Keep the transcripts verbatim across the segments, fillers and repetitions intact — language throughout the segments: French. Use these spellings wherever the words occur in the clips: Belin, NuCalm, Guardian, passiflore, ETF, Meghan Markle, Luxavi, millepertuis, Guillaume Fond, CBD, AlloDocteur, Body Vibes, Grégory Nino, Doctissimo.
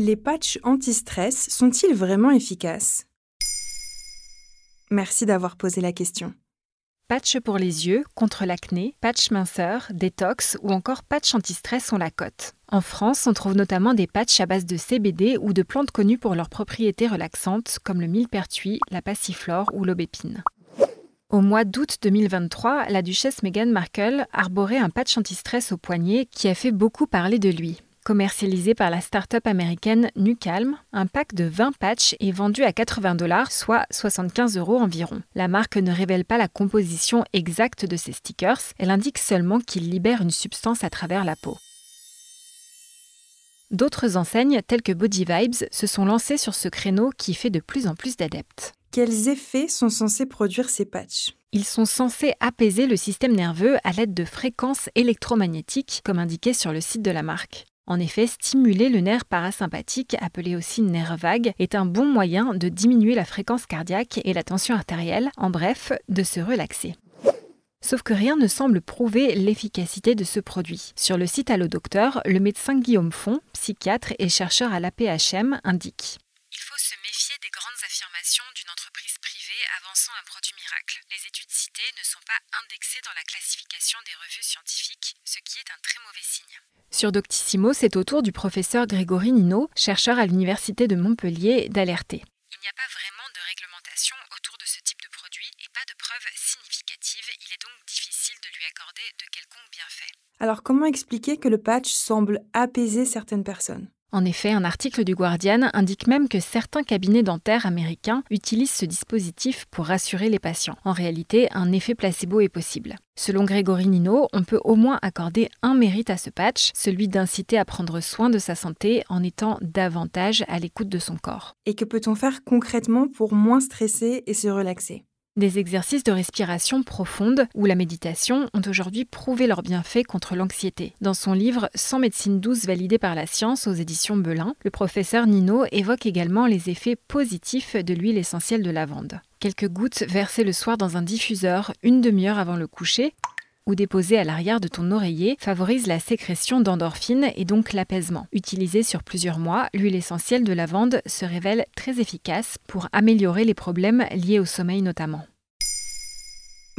Les patchs anti-stress sont-ils vraiment efficaces ? Merci d'avoir posé la question. Patch pour les yeux, contre l'acné, patch minceur, détox ou encore patch anti-stress ont la cote. En France, on trouve notamment des patchs à base de C B D ou de plantes connues pour leurs propriétés relaxantes comme le millepertuis, la passiflore ou l'aubépine. Au mois d'août deux mille vingt-trois, la duchesse Meghan Markle arborait un patch anti-stress au poignet qui a fait beaucoup parler de lui. Commercialisé par la start-up américaine NuCalm, un pack de vingt patchs est vendu à quatre-vingts dollars, soit soixante-quinze euros environ. La marque ne révèle pas la composition exacte de ces stickers, elle indique seulement qu'ils libèrent une substance à travers la peau. D'autres enseignes, telles que Body Vibes, se sont lancées sur ce créneau qui fait de plus en plus d'adeptes. Quels effets sont censés produire ces patchs ? Ils sont censés apaiser le système nerveux à l'aide de fréquences électromagnétiques, comme indiqué sur le site de la marque. En effet, stimuler le nerf parasympathique, appelé aussi nerf vague, est un bon moyen de diminuer la fréquence cardiaque et la tension artérielle, en bref, de se relaxer. Sauf que rien ne semble prouver l'efficacité de ce produit. Sur le site AlloDocteur, le médecin Guillaume Fond, psychiatre et chercheur à l'A P H M, indique « Il faut se méfier des grandes affirmations d'une entreprise privée avançant un produit miracle. Les études citées ne sont pas indexées dans la classification des revues scientifiques, ce qui est un très mauvais signe. » Sur Doctissimo, c'est au tour du professeur Grégory Nino, chercheur à l'université de Montpellier, d'alerter. Il n'y a pas vraiment de réglementation autour de ce type de produit et pas de preuves significatives. Il est donc difficile de lui accorder de quelconque bienfait. Alors comment expliquer que le patch semble apaiser certaines personnes ? En effet, un article du Guardian indique même que certains cabinets dentaires américains utilisent ce dispositif pour rassurer les patients. En réalité, un effet placebo est possible. Selon Grégory Nino, on peut au moins accorder un mérite à ce patch, celui d'inciter à prendre soin de sa santé en étant davantage à l'écoute de son corps. Et que peut-on faire concrètement pour moins stresser et se relaxer ? Des exercices de respiration profonde ou la méditation ont aujourd'hui prouvé leurs bienfaits contre l'anxiété. Dans son livre « cent médecines douces validées par la science » aux éditions Belin, le professeur Nino évoque également les effets positifs de l'huile essentielle de lavande. Quelques gouttes versées le soir dans un diffuseur une demi-heure avant le coucher ou déposées à l'arrière de ton oreiller favorisent la sécrétion d'endorphines et donc l'apaisement. Utilisée sur plusieurs mois, l'huile essentielle de lavande se révèle très efficace pour améliorer les problèmes liés au sommeil notamment.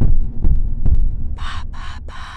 Bah, bah, bah.